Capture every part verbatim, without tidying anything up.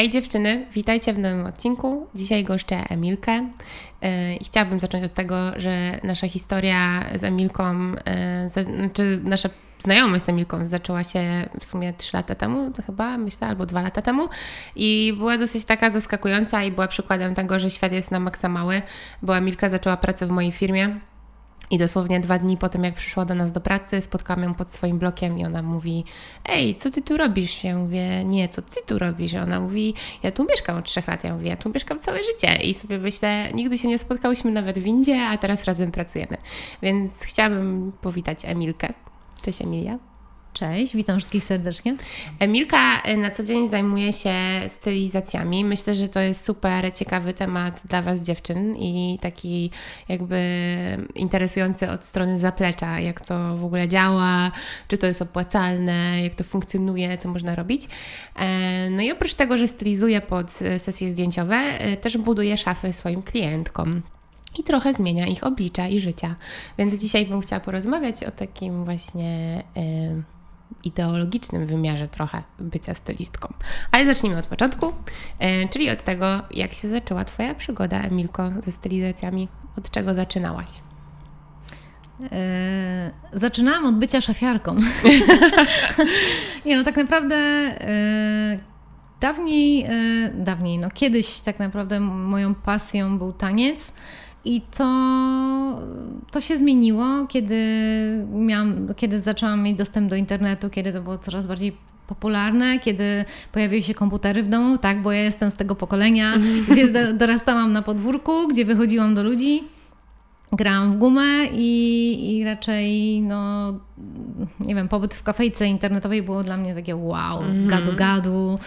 Ej dziewczyny, witajcie w nowym odcinku. Dzisiaj goszczę Emilkę i chciałabym zacząć od tego, że nasza historia z Emilką, znaczy nasza znajomość z Emilką zaczęła się w sumie trzy lata temu, to chyba myślę, albo dwa lata temu i była dosyć taka zaskakująca i była przykładem tego, że świat jest na maksa mały, bo Emilka zaczęła pracę w mojej firmie. I dosłownie dwa dni po tym, jak przyszła do nas do pracy, spotkałam ją pod swoim blokiem i ona mówi: ej, co ty tu robisz? Ja mówię: nie, co ty tu robisz? Ona mówi: ja tu mieszkam od trzech lat. Ja mówię: ja tu mieszkam całe życie. I sobie myślę, nigdy się nie spotkałyśmy nawet w windzie, a teraz razem pracujemy. Więc chciałabym powitać Emilkę. Cześć Emilia. Cześć, witam wszystkich serdecznie. Emilka na co dzień zajmuje się stylizacjami. Myślę, że to jest super ciekawy temat dla Was dziewczyn i taki jakby interesujący od strony zaplecza, jak to w ogóle działa, czy to jest opłacalne, jak to funkcjonuje, co można robić. No i oprócz tego, że stylizuje pod sesje zdjęciowe, też buduje szafy swoim klientkom. I trochę zmienia ich oblicza i życia. Więc dzisiaj bym chciała porozmawiać o takim właśnie y, ideologicznym wymiarze trochę bycia stylistką. Ale zacznijmy od początku, y, czyli od tego, jak się zaczęła Twoja przygoda, Emilko, ze stylizacjami. Od czego zaczynałaś? Yy, zaczynałam od bycia szafiarką. Nie no, tak naprawdę... Yy... Dawniej, dawniej, no kiedyś tak naprawdę moją pasją był taniec i to, to się zmieniło, kiedy, miałam, kiedy zaczęłam mieć dostęp do internetu, kiedy to było coraz bardziej popularne, kiedy pojawiły się komputery w domu, tak, bo ja jestem z tego pokolenia, gdzie do, dorastałam na podwórku, gdzie wychodziłam do ludzi. Grałam w gumę i, i raczej, no nie wiem, pobyt w kafejce internetowej było dla mnie takie wow, mm. gadu gadu.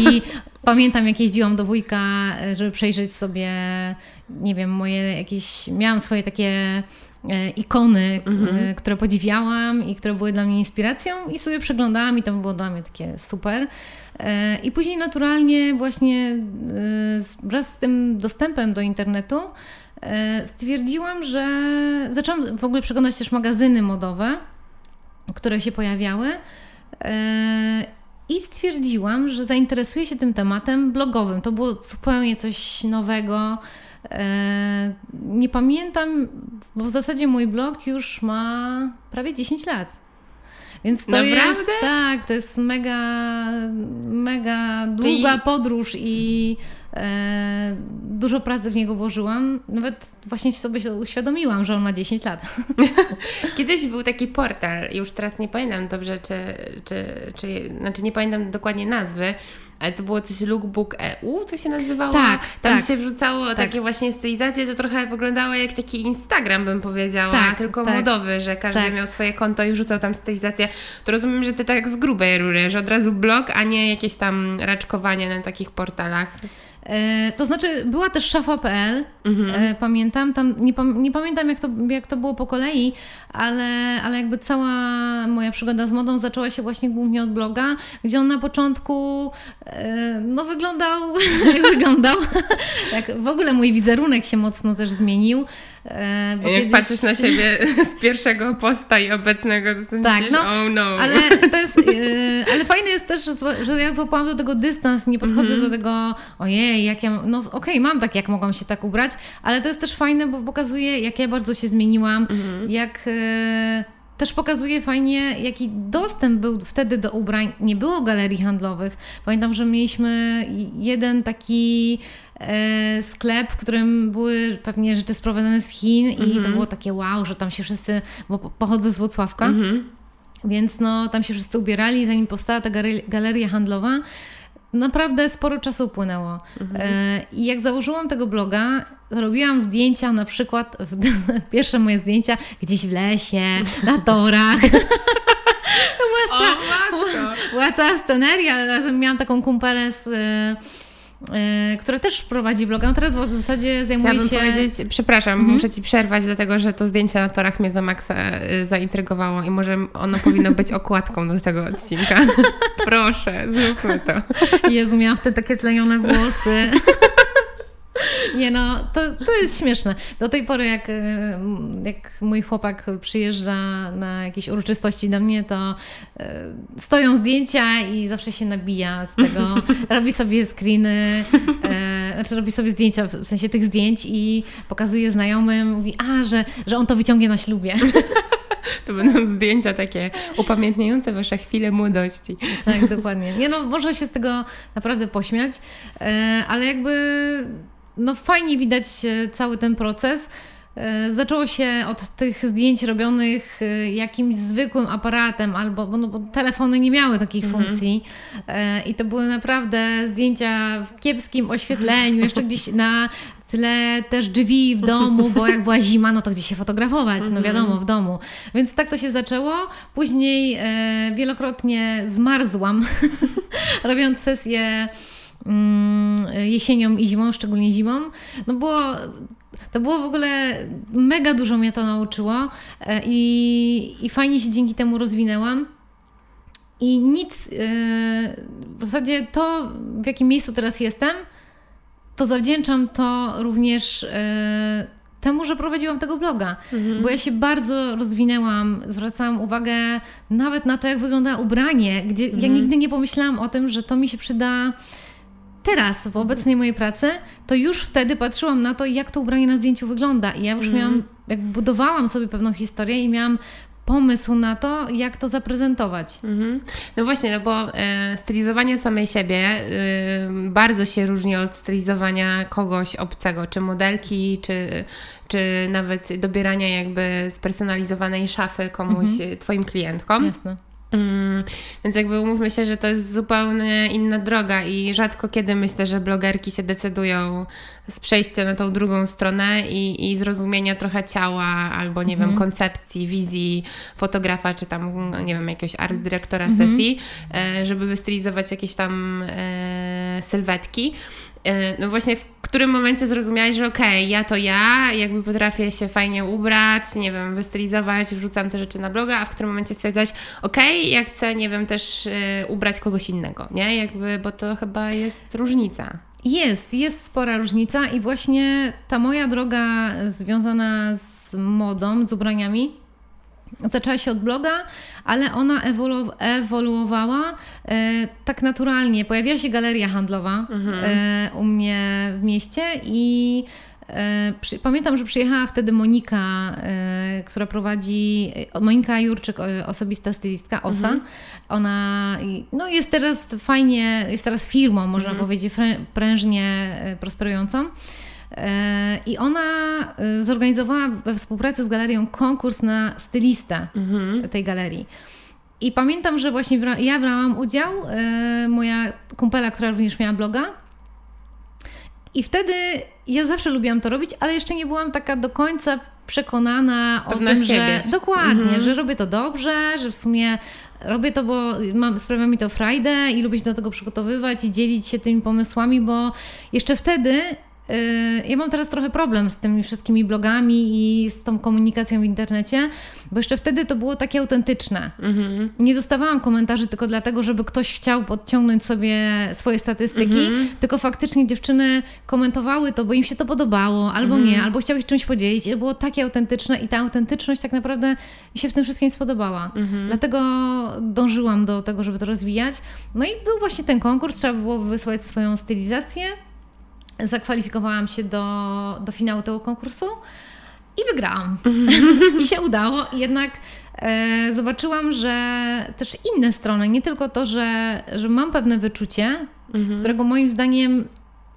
I pamiętam, jak jeździłam do wujka, żeby przejrzeć sobie, nie wiem, moje jakieś, miałam swoje takie ikony, mm-hmm. które podziwiałam i które były dla mnie inspiracją i sobie przeglądałam i to było dla mnie takie super. I później naturalnie właśnie wraz z tym dostępem do internetu stwierdziłam, że zaczęłam w ogóle przeglądać też magazyny modowe, które się pojawiały i stwierdziłam, że zainteresuję się tym tematem blogowym. To było zupełnie coś nowego. Nie pamiętam, bo w zasadzie mój blog już ma prawie dziesięć lat. Więc to Naprawdę? Jest, tak, to jest mega, mega długa Czyli... podróż i e, dużo pracy w niego włożyłam. Nawet właśnie sobie się uświadomiłam, że on ma dziesięć lat. Kiedyś był taki portal, już teraz nie pamiętam dobrze, czy, czy, czy, znaczy nie pamiętam dokładnie nazwy, ale to było coś lookbook kropka e u, to się nazywało? Tak, Tam tak, się wrzucało tak. takie właśnie stylizacje, to trochę wyglądało jak taki Instagram, bym powiedziała, tak, tylko tak, modowy, że każdy tak. miał swoje konto i wrzucał tam stylizację. To rozumiem, że ty tak z grubej rury, że od razu blog, a nie jakieś tam raczkowanie na takich portalach. E, to znaczy była też szafa kropka pe el, mhm. e, pamiętam, tam nie, nie pamiętam jak to, jak to było po kolei, ale, ale jakby cała moja przygoda z modą zaczęła się właśnie głównie od bloga, gdzie on na początku e, no wyglądał, jak wyglądał, jak w ogóle mój wizerunek się mocno też zmienił. E, bo jak kiedyś... patrzysz na siebie z pierwszego posta i obecnego, to sobie tak, myślisz, no, oh no. Ale, to jest, e, ale fajne jest też, że ja złapałam do tego dystans, nie podchodzę mhm. do tego, ojej, jak ja, no okej, okay, mam tak, jak mogłam się tak ubrać, ale to jest też fajne, bo pokazuje, jak ja bardzo się zmieniłam, mhm. jak e, też pokazuje fajnie, jaki dostęp był wtedy do ubrań. Nie było galerii handlowych. Pamiętam, że mieliśmy jeden taki e, sklep, w którym były pewnie rzeczy sprowadzane z Chin mhm. i to było takie wow, że tam się wszyscy, bo pochodzę z Włocławka, mhm. więc no tam się wszyscy ubierali, zanim powstała ta galeria handlowa. Naprawdę sporo czasu upłynęło. Mhm. E, I jak założyłam tego bloga, robiłam zdjęcia, na przykład w, pierwsze moje zdjęcia gdzieś w lesie, na torach. To była, sta, była, była cała sceneria. Razem miałam taką kumpelę z... Y, Yy, która też prowadzi bloga. No teraz w zasadzie zajmuje Chciałabym się... Chciałabym powiedzieć, przepraszam, mhm. muszę Ci przerwać, dlatego że to zdjęcie na torach mnie za maksa yy, zaintrygowało i może ono powinno być okładką do tego odcinka. Proszę, zróbmy to. Jezu, miałam wtedy takie tlenione włosy. Nie no, to, to jest śmieszne. Do tej pory jak, jak mój chłopak przyjeżdża na jakieś uroczystości do mnie, to stoją zdjęcia i zawsze się nabija z tego. Robi sobie screeny, znaczy robi sobie zdjęcia, w sensie tych zdjęć i pokazuje znajomym, mówi, a, że, że on to wyciągnie na ślubie. To będą zdjęcia takie upamiętniające wasze chwile młodości. Tak, dokładnie. Nie no, można się z tego naprawdę pośmiać, ale jakby no fajnie widać cały ten proces. Zaczęło się od tych zdjęć robionych jakimś zwykłym aparatem, albo bo, no, bo telefony nie miały takich mhm. funkcji i to były naprawdę zdjęcia w kiepskim oświetleniu, jeszcze gdzieś na tyle też drzwi w domu, bo jak była zima, no to gdzie się fotografować, no wiadomo, w domu. Więc tak to się zaczęło. Później e, wielokrotnie zmarzłam, robiąc sesję jesienią i zimą, szczególnie zimą. No było, to było w ogóle mega dużo mnie to nauczyło i, i fajnie się dzięki temu rozwinęłam. I nic, yy, w zasadzie to, w jakim miejscu teraz jestem, to zawdzięczam to również yy, temu, że prowadziłam tego bloga, mhm. bo ja się bardzo rozwinęłam, zwracałam uwagę nawet na to, jak wygląda ubranie, gdzie mhm. ja nigdy nie pomyślałam o tym, że to mi się przyda teraz, w obecnej mojej pracy, to już wtedy patrzyłam na to, jak to ubranie na zdjęciu wygląda. I ja już mm. miałam, jak budowałam sobie pewną historię i miałam pomysł na to, jak to zaprezentować. Mm-hmm. No właśnie, no bo e, stylizowanie samej siebie e, bardzo się różni od stylizowania kogoś obcego, czy modelki, czy, czy nawet dobierania jakby spersonalizowanej szafy komuś, mm-hmm. twoim klientkom. Jasne. Mm, więc jakby umówmy się, że to jest zupełnie inna droga i rzadko kiedy myślę, że blogerki się decydują z przejścia na tą drugą stronę i, i zrozumienia trochę ciała albo, nie mm. wiem, koncepcji, wizji fotografa czy tam, nie wiem, jakiegoś art dyrektora mm. sesji, żeby wystylizować jakieś tam e, sylwetki. No właśnie, w którym momencie zrozumiałaś, że okej, okay, ja to ja, jakby potrafię się fajnie ubrać, nie wiem, wystylizować, wrzucam te rzeczy na bloga, a w którym momencie stwierdzałaś, okej, okay, ja chcę, nie wiem, też ubrać kogoś innego, nie? Jakby, bo to chyba jest różnica. Jest, jest spora różnica i właśnie ta moja droga związana z modą, z ubraniami, zaczęła się od bloga, ale ona ewolu- ewoluowała e, tak naturalnie. Pojawiła się galeria handlowa mhm. e, u mnie w mieście i e, przy, pamiętam, że przyjechała wtedy Monika, e, która prowadzi, Monika Jurczyk, osobista stylistka O S A. Mhm. Ona no, jest teraz fajnie, jest teraz firmą, można mhm. powiedzieć, frę, prężnie prosperującą. I ona zorganizowała we współpracy z galerią konkurs na stylistę mhm. tej galerii. I pamiętam, że właśnie ja brałam udział, moja kumpela, która również miała bloga. I wtedy ja zawsze lubiłam to robić, ale jeszcze nie byłam taka do końca przekonana Pewna o tym, siebie. Że dokładnie, mhm. że robię to dobrze, że w sumie robię to, bo mam, sprawia mi to frajdę i lubię się do tego przygotowywać i dzielić się tymi pomysłami, bo jeszcze wtedy ja mam teraz trochę problem z tymi wszystkimi blogami i z tą komunikacją w internecie, bo jeszcze wtedy to było takie autentyczne. Mm-hmm. Nie dostawałam komentarzy tylko dlatego, żeby ktoś chciał podciągnąć sobie swoje statystyki, mm-hmm. tylko faktycznie dziewczyny komentowały to, bo im się to podobało, albo mm-hmm. nie, albo chciały się czymś podzielić. I było takie autentyczne i ta autentyczność tak naprawdę mi się w tym wszystkim spodobała. Mm-hmm. Dlatego dążyłam do tego, żeby to rozwijać. No i był właśnie ten konkurs, trzeba było wysłać swoją stylizację. Zakwalifikowałam się do, do finału tego konkursu i wygrałam. I się udało. Jednak e, zobaczyłam, że też inne strony, nie tylko to, że, że mam pewne wyczucie, mhm. którego moim zdaniem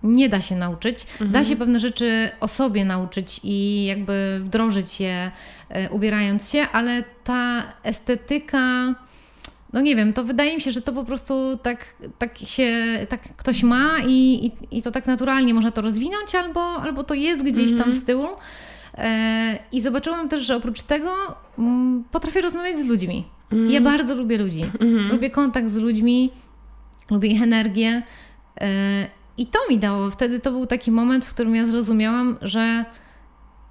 nie da się nauczyć. Mhm. Da się pewne rzeczy o sobie nauczyć i jakby wdrożyć je, e, ubierając się, ale ta estetyka... No nie wiem, to wydaje mi się, że to po prostu tak, tak się, tak ktoś ma i, i, i to tak naturalnie można to rozwinąć, albo, albo to jest gdzieś mm-hmm. tam z tyłu. E, I zobaczyłam też, że oprócz tego m, potrafię rozmawiać z ludźmi. Mm-hmm. Ja bardzo lubię ludzi. Mm-hmm. Lubię kontakt z ludźmi, lubię ich energię. E, I to mi dało. Wtedy to był taki moment, w którym ja zrozumiałam, że,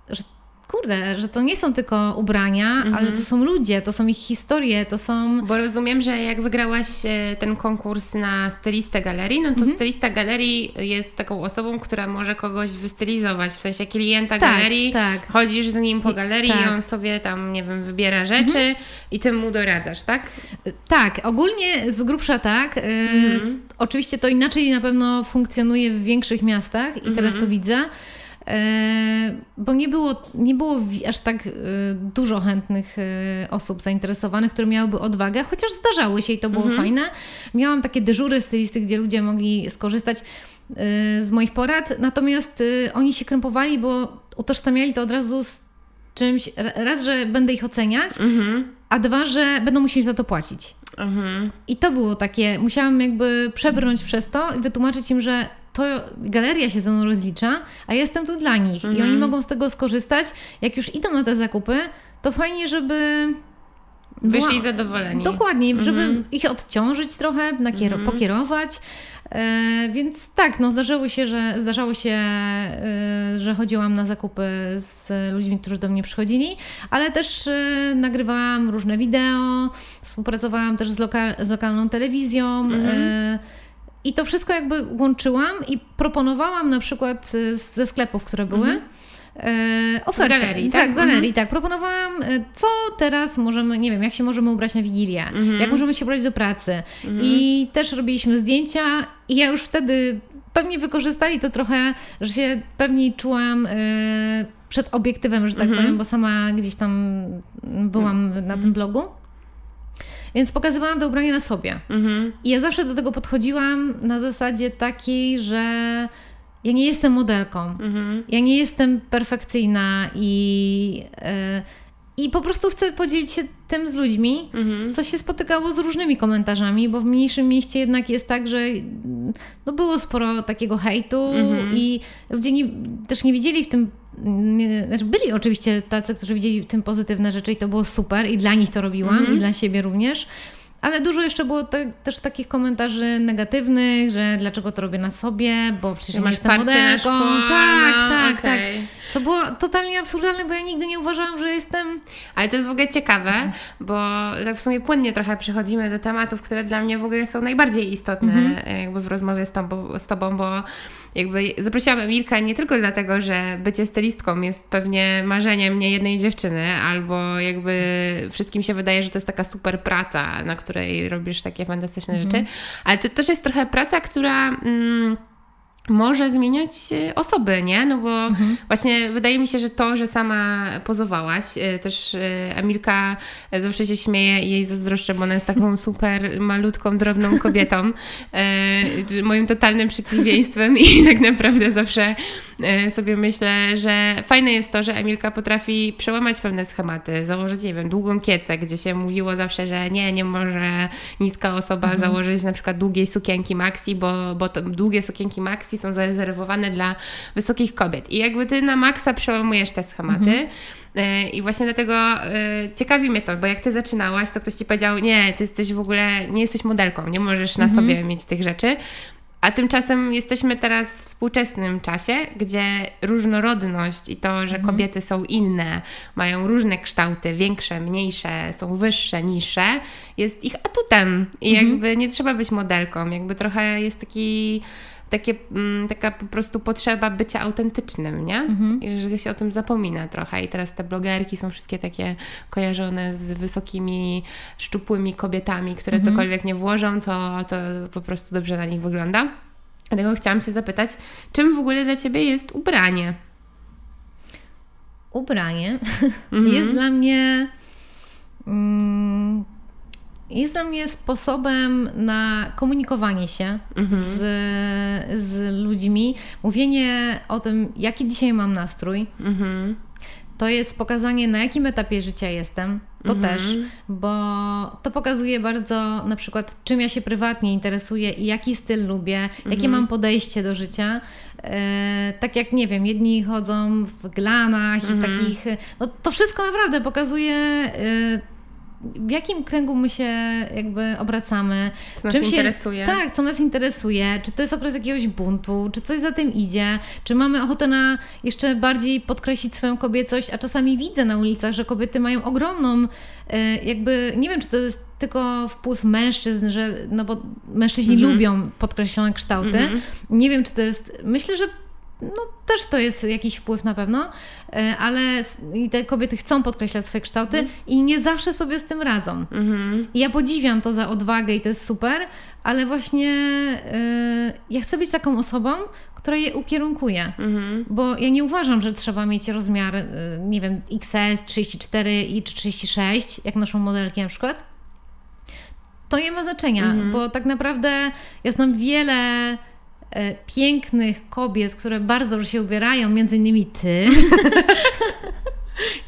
że kurde, że to nie są tylko ubrania, mhm. ale to są ludzie, to są ich historie, to są... Bo rozumiem, że jak wygrałaś ten konkurs na stylistę galerii, no to mhm. stylista galerii jest taką osobą, która może kogoś wystylizować, w sensie klienta tak, galerii, tak. chodzisz z nim po galerii i, tak. i on sobie tam, nie wiem, wybiera rzeczy mhm. i ty mu doradzasz, tak? Tak, ogólnie z grubsza tak. Mhm. Y, oczywiście to inaczej na pewno funkcjonuje w większych miastach i mhm. teraz to widzę. Bo nie było, nie było aż tak dużo chętnych osób zainteresowanych, które miałyby odwagę, chociaż zdarzały się i to było mhm. fajne. Miałam takie dyżury stylisty, gdzie ludzie mogli skorzystać z moich porad, natomiast oni się krępowali, bo utożsamiali to od razu z czymś, raz, że będę ich oceniać, mhm. a dwa, że będą musieli za to płacić. Mhm. I to było takie, musiałam jakby przebrnąć przez to i wytłumaczyć im, że to galeria się ze mną rozlicza, a ja jestem tu dla nich mhm. i oni mogą z tego skorzystać. Jak już idą na te zakupy, to fajnie, żeby... Wyszli była... zadowoleni. Dokładnie, mhm. żeby ich odciążyć trochę, nakier... mhm. pokierować. E, więc tak, no zdarzyło się, że, zdarzało się, e, że chodziłam na zakupy z ludźmi, którzy do mnie przychodzili, ale też e, nagrywałam różne wideo, współpracowałam też z, loka... z lokalną telewizją, mhm. e, i to wszystko jakby łączyłam i proponowałam na przykład ze sklepów, które były, mhm. e, oferty. W galerii, tak? Tak, w galerii, mhm. tak. Proponowałam, co teraz możemy, nie wiem, jak się możemy ubrać na Wigilię, mhm. jak możemy się ubrać do pracy. Mhm. I też robiliśmy zdjęcia i ja już wtedy pewnie wykorzystali to trochę, że się pewnie czułam... E, przed obiektywem, że tak mhm. powiem, bo sama gdzieś tam byłam mhm. na tym blogu. Więc pokazywałam to ubranie na sobie. Mhm. I ja zawsze do tego podchodziłam na zasadzie takiej, że ja nie jestem modelką. Mhm. Ja nie jestem perfekcyjna i, yy, i po prostu chcę podzielić się tym z ludźmi, mhm. co się spotykało z różnymi komentarzami, bo w mniejszym mieście jednak jest tak, że no było sporo takiego hejtu mhm. i ludzie nie, też nie widzieli w tym, znaczy byli oczywiście tacy, którzy widzieli w tym pozytywne rzeczy i to było super i dla nich to robiłam mhm. i dla siebie również, ale dużo jeszcze było te, też takich komentarzy negatywnych, że dlaczego to robię na sobie, bo przecież ja masz parcie na szkło, tak, no, tak, okay. tak. Co było totalnie absurdalne, bo ja nigdy nie uważałam, że jestem... Ale to jest w ogóle ciekawe, mhm. bo tak w sumie płynnie trochę przechodzimy do tematów, które dla mnie w ogóle są najbardziej istotne mhm. jakby w rozmowie z tobą, z tobą bo jakby zaprosiłam Emilkę nie tylko dlatego, że bycie stylistką jest pewnie marzeniem nie jednej dziewczyny, albo jakby wszystkim się wydaje, że to jest taka super praca, na której robisz takie fantastyczne mhm. rzeczy, ale to też jest trochę praca, która... Mm, może zmieniać osoby, nie? No bo mhm. właśnie wydaje mi się, że to, że sama pozowałaś, też Emilka zawsze się śmieje i jej zazdroszczę, bo ona jest taką super malutką, drobną kobietą. Moim totalnym przeciwieństwem i tak naprawdę zawsze sobie myślę, że fajne jest to, że Emilka potrafi przełamać pewne schematy, założyć, nie wiem, długą kiecę, gdzie się mówiło zawsze, że nie, nie może niska osoba mhm. założyć na przykład długiej sukienki maxi, bo, bo to, długie sukienki maxi są zarezerwowane dla wysokich kobiet. I jakby ty na maksa przełamujesz te schematy. Mhm. I właśnie dlatego ciekawi mnie to, bo jak ty zaczynałaś, to ktoś ci powiedział, nie, ty jesteś w ogóle, nie jesteś modelką, nie możesz na mhm. sobie mieć tych rzeczy. A tymczasem jesteśmy teraz w współczesnym czasie, gdzie różnorodność i to, że kobiety są inne, mają różne kształty, większe, mniejsze, są wyższe, niższe, jest ich atutem. I jakby nie trzeba być modelką. Jakby trochę jest taki... Takie, taka po prostu potrzeba bycia autentycznym, nie? Mhm. I że się o tym zapomina trochę. I teraz te blogerki są wszystkie takie kojarzone z wysokimi, szczupłymi kobietami, które mhm. cokolwiek nie włożą, to, to po prostu dobrze na nich wygląda. Dlatego chciałam się zapytać, czym w ogóle dla Ciebie jest ubranie? Ubranie mhm. jest dla mnie... Mm, Jest dla mnie sposobem na komunikowanie się mhm. z, z ludźmi, mówienie o tym, jaki dzisiaj mam nastrój. Mhm. To jest pokazanie, na jakim etapie życia jestem. To mhm. też, bo to pokazuje bardzo na przykład, czym ja się prywatnie interesuję i jaki styl lubię, mhm. jakie mam podejście do życia. E, tak jak, nie wiem, jedni chodzą w glanach mhm. i w takich... No to wszystko naprawdę pokazuje... E, w jakim kręgu my się jakby obracamy. Co czym nas się interesuje. Tak, co nas interesuje. Czy to jest okres jakiegoś buntu, czy coś za tym idzie, czy mamy ochotę na jeszcze bardziej podkreślić swoją kobiecość, a czasami widzę na ulicach, że kobiety mają ogromną jakby, nie wiem, czy to jest tylko wpływ mężczyzn, że no bo mężczyźni mhm. lubią podkreślone kształty. Mhm. Nie wiem, czy to jest, myślę, że no też to jest jakiś wpływ na pewno, ale te kobiety chcą podkreślać swoje kształty mm. i nie zawsze sobie z tym radzą. Mm-hmm. I ja podziwiam to za odwagę i to jest super, ale właśnie y, ja chcę być taką osobą, która je ukierunkuje, mm-hmm. bo ja nie uważam, że trzeba mieć rozmiar, y, nie wiem, X S, trzydzieści cztery i trzydzieści sześć, jak naszą modelkę na przykład. To nie ma znaczenia, mm-hmm. bo tak naprawdę ja znam wiele pięknych kobiet, które bardzo dobrze się ubierają, między innymi ty.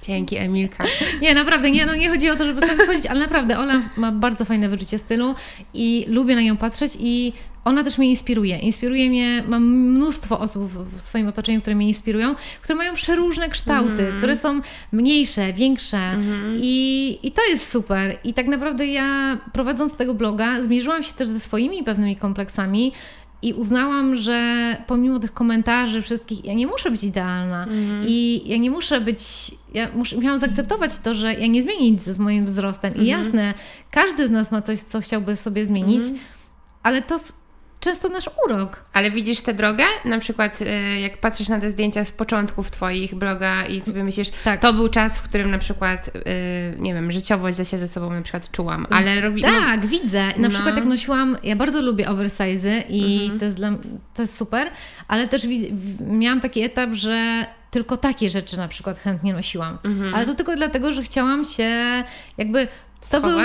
Dzięki, Emilka. Nie, naprawdę, nie, no nie chodzi o to, żeby sobie schodzić, ale naprawdę Ola ma bardzo fajne wyczucie stylu i lubię na nią patrzeć i ona też mnie inspiruje. Inspiruje mnie, mam mnóstwo osób w swoim otoczeniu, które mnie inspirują, które mają przeróżne kształty, mm. które są mniejsze, większe mm. I, i to jest super. I tak naprawdę ja, prowadząc tego bloga, zmierzyłam się też ze swoimi pewnymi kompleksami, i uznałam, że pomimo tych komentarzy wszystkich, ja nie muszę być idealna mm. i ja nie muszę być, ja mus, miałam zaakceptować to, że ja nie zmienię nic z moim wzrostem mm. i jasne, każdy z nas ma coś, co chciałby sobie zmienić, mm. ale to często nasz urok. Ale widzisz tę drogę? Na przykład jak patrzysz na te zdjęcia z początków twoich bloga i sobie myślisz, tak. to był czas, w którym na przykład, nie wiem, życiowość się ze sobą na przykład czułam, ale robi... Tak, no... widzę. Na no. przykład jak nosiłam, ja bardzo lubię oversize'y i mhm. to jest dla, to jest super, ale też miałam taki etap, że tylko takie rzeczy na przykład chętnie nosiłam. Mhm. Ale to tylko dlatego, że chciałam się jakby... To był,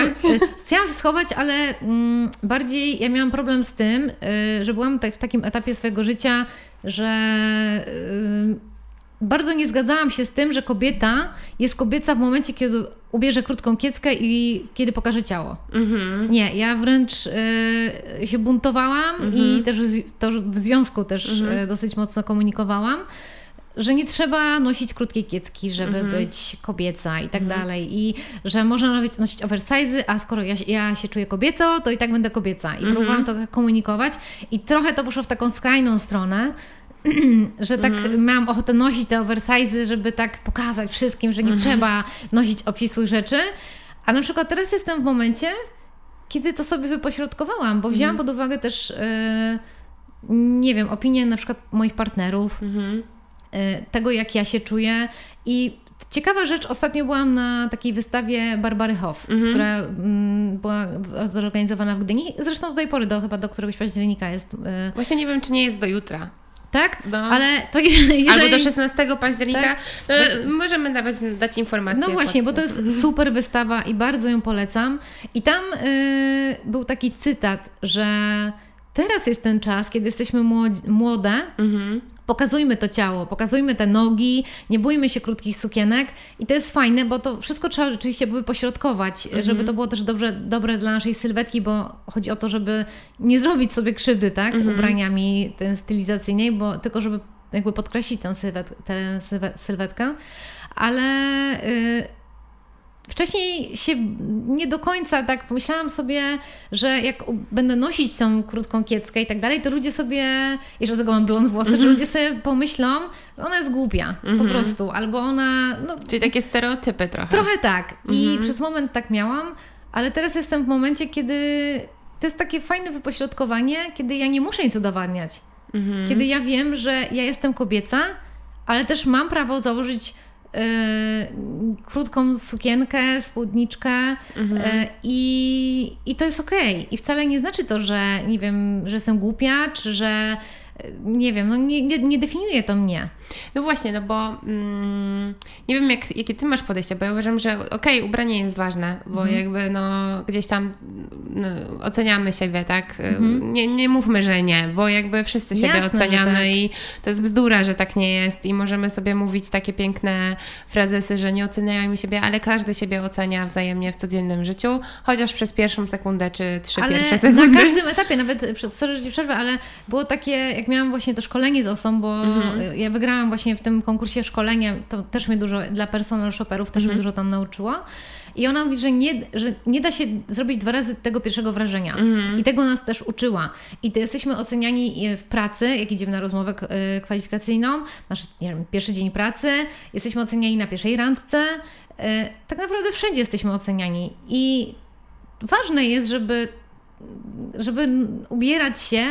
chciałam się schować, ale mm, bardziej ja miałam problem z tym, y, że byłam tak, w takim etapie swojego życia, że y, bardzo nie zgadzałam się z tym, że kobieta jest kobieca w momencie, kiedy ubierze krótką kieckę i kiedy pokaże ciało. Mm-hmm. Nie, ja wręcz y, się buntowałam mm-hmm. i też to w związku też mm-hmm. y, dosyć mocno komunikowałam, że nie trzeba nosić krótkiej kiecki, żeby mm-hmm. być kobieca i tak mm-hmm. dalej. I że można nawet nosić oversize'y, a skoro ja, ja się czuję kobieco, to i tak będę kobieca. I mm-hmm. próbowałam to komunikować i trochę to poszło w taką skrajną stronę, że tak mm-hmm. miałam ochotę nosić te oversize'y, żeby tak pokazać wszystkim, że nie mm-hmm. trzeba nosić obcisłych rzeczy. A na przykład teraz jestem w momencie, kiedy to sobie wypośrodkowałam, bo wzięłam mm-hmm. pod uwagę też, yy, nie wiem, opinię na przykład moich partnerów, mm-hmm. tego, jak ja się czuję. I ciekawa rzecz, ostatnio byłam na takiej wystawie Barbary Hoff, mm-hmm. która była zorganizowana w Gdyni. Zresztą do tej pory, do, chyba do któregoś października jest. Właśnie nie wiem, czy nie jest do jutra. Tak? No. Ale to jeżeli... Albo do szesnastego października. Tak? No, możemy dawać, dać informacje. No właśnie, bo to jest mm-hmm. super wystawa i bardzo ją polecam. I tam y, był taki cytat, że teraz jest ten czas, kiedy jesteśmy młodzi, młode, mm-hmm. pokazujmy to ciało, pokazujmy te nogi, nie bójmy się krótkich sukienek i to jest fajne, bo to wszystko trzeba rzeczywiście pośrodkować, mm-hmm. żeby to było też dobrze, dobre dla naszej sylwetki, bo chodzi o to, żeby nie zrobić sobie krzywdy, tak, mm-hmm. ubraniami ten stylizacyjnej, bo tylko żeby jakby podkreślić tę, sylwet, tę sylwet, sylwetkę, ale... Yy, wcześniej się nie do końca tak pomyślałam sobie, że jak będę nosić tą krótką kieckę i tak dalej, to ludzie sobie, jeszcze do tego mam blond włosy, mm-hmm. że ludzie sobie pomyślą, że ona jest głupia mm-hmm. po prostu, albo ona... No, czyli takie stereotypy trochę. Trochę tak. I mm-hmm. przez moment tak miałam, ale teraz jestem w momencie, kiedy to jest takie fajne wypośrodkowanie, kiedy ja nie muszę nic udowadniać. Mm-hmm. Kiedy ja wiem, że ja jestem kobieca, ale też mam prawo założyć Yy, krótką sukienkę, spódniczkę mhm. yy, i, i to jest okej. Okay. I wcale nie znaczy to, że nie wiem, że jestem głupia, czy że nie wiem, no nie, nie, nie definiuje to mnie. No właśnie, no bo mm, nie wiem, jak, jakie ty masz podejście, bo ja uważam, że okej, okay, ubranie jest ważne, bo mm. jakby no gdzieś tam no, oceniamy siebie, tak? Mm-hmm. Nie, nie mówmy, że nie, bo jakby wszyscy siebie Jasne, oceniamy tak. i to jest bzdura, że tak nie jest i możemy sobie mówić takie piękne frazesy, że nie oceniajmy siebie, ale każdy siebie ocenia wzajemnie w codziennym życiu, chociaż przez pierwszą sekundę, czy trzy ale pierwsze sekundy. Ale na każdym etapie, nawet, sorry, że ci przerwę, ale było takie jak miałam właśnie to szkolenie z O S A, bo mhm. ja wygrałam właśnie w tym konkursie szkolenia, to też mnie dużo, dla personal shopperów też mhm. mnie dużo tam nauczyła. I ona mówi, że nie, że nie da się zrobić dwa razy tego pierwszego wrażenia. Mm. I tego nas też uczyła. I to jesteśmy oceniani w pracy, jak idziemy na rozmowę kwalifikacyjną, nasz nie wiem, pierwszy dzień pracy, jesteśmy oceniani na pierwszej randce. Tak naprawdę wszędzie jesteśmy oceniani. I ważne jest, żeby, żeby ubierać się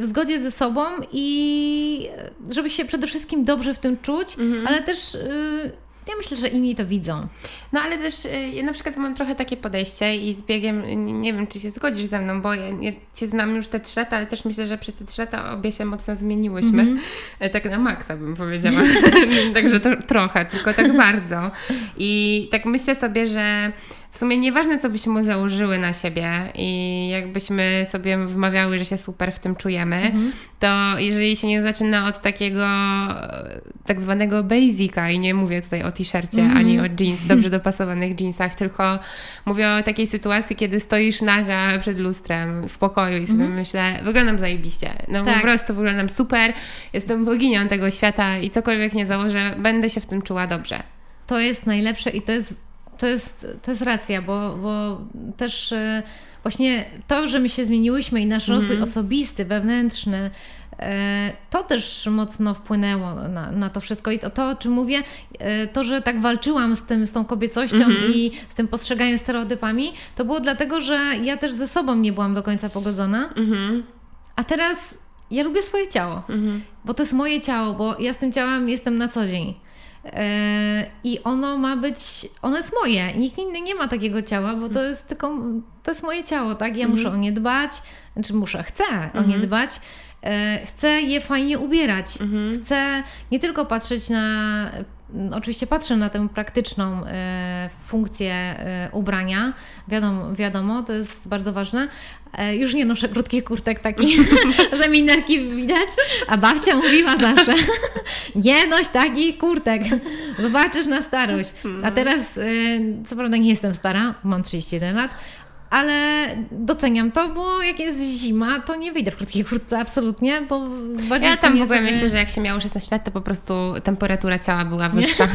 w zgodzie ze sobą i żeby się przede wszystkim dobrze w tym czuć, mm. ale też... Ja myślę, że inni to widzą. No ale też ja na przykład mam trochę takie podejście i z biegiem, nie wiem, czy się zgodzisz ze mną, bo ja, ja Cię znam już te trzy lata, ale też myślę, że przez te trzy lata obie się mocno zmieniłyśmy. Mm-hmm. Tak na maksa bym powiedziała. Także to, trochę, tylko tak bardzo. I tak myślę sobie, że w sumie nieważne, co byśmy założyły na siebie i jakbyśmy sobie wymawiały, że się super w tym czujemy, mhm. to jeżeli się nie zaczyna od takiego tak zwanego basica, i nie mówię tutaj o t-shircie, mhm. ani o jeans, dobrze dopasowanych jeansach, tylko mówię o takiej sytuacji, kiedy stoisz naga przed lustrem w pokoju i sobie mhm. myślę, wyglądam zajebiście, no tak. po prostu wyglądam super, jestem boginią tego świata i cokolwiek nie założę, będę się w tym czuła dobrze. To jest najlepsze i to jest To jest, to jest racja, bo, bo też yy, właśnie to, że my się zmieniłyśmy i nasz mm. rozwój osobisty, wewnętrzny, yy, to też mocno wpłynęło na, na to wszystko. I to, to o czym mówię, yy, to, że tak walczyłam z tym, z tą kobiecością mm-hmm. i z tym postrzeganiem stereotypami, to było dlatego, że ja też ze sobą nie byłam do końca pogodzona. Mm-hmm. A teraz ja lubię swoje ciało, mm-hmm. bo to jest moje ciało, bo ja z tym ciałem jestem na co dzień. I ono ma być, ono jest moje. Nikt inny nie ma takiego ciała, bo to jest tylko, to jest moje ciało, tak? Ja mhm. muszę o nie dbać, znaczy muszę, chcę mhm. o nie dbać, chcę je fajnie ubierać, mhm. chcę nie tylko patrzeć na, oczywiście patrzę na tę praktyczną funkcję ubrania, wiadomo, wiadomo to jest bardzo ważne. Już nie noszę krótkich kurtek takich, że mi nerki widać, a babcia mówiła zawsze, nie noś takich kurtek, zobaczysz na starość. A teraz, co prawda nie jestem stara, mam trzydzieści jeden lat, ale doceniam to, bo jak jest zima, to nie wyjdę w krótkiej kurtce absolutnie, bo bardziej... Ja tam w ogóle sobie... myślę, że jak się miało szesnaście lat, to po prostu temperatura ciała była wyższa.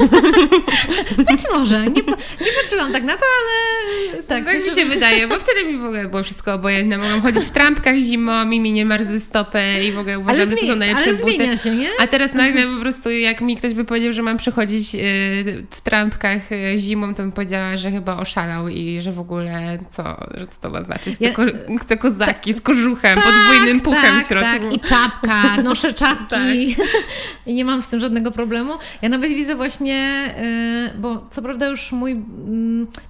Być może. Nie, nie patrzyłam tak na to, ale... Tak, tak mi się wydaje, bo wtedy mi w ogóle było wszystko obojętne. Mogłam chodzić w trampkach zimą, mi mi nie marzły stopy i w ogóle uważam, że to są najlepsze buty. Ale zmienia się, nie? A teraz nagle po prostu, jak mi ktoś by powiedział, że mam przychodzić w trampkach zimą, to bym powiedziała, że chyba oszalał i że w ogóle co... że co to ma znaczyć, ja, chcę kozaki tak, z kożuchem, tak, podwójnym puchem tak, w środku. Tak, i czapka, noszę czapki tak. i nie mam z tym żadnego problemu. Ja nawet widzę właśnie, bo co prawda już mój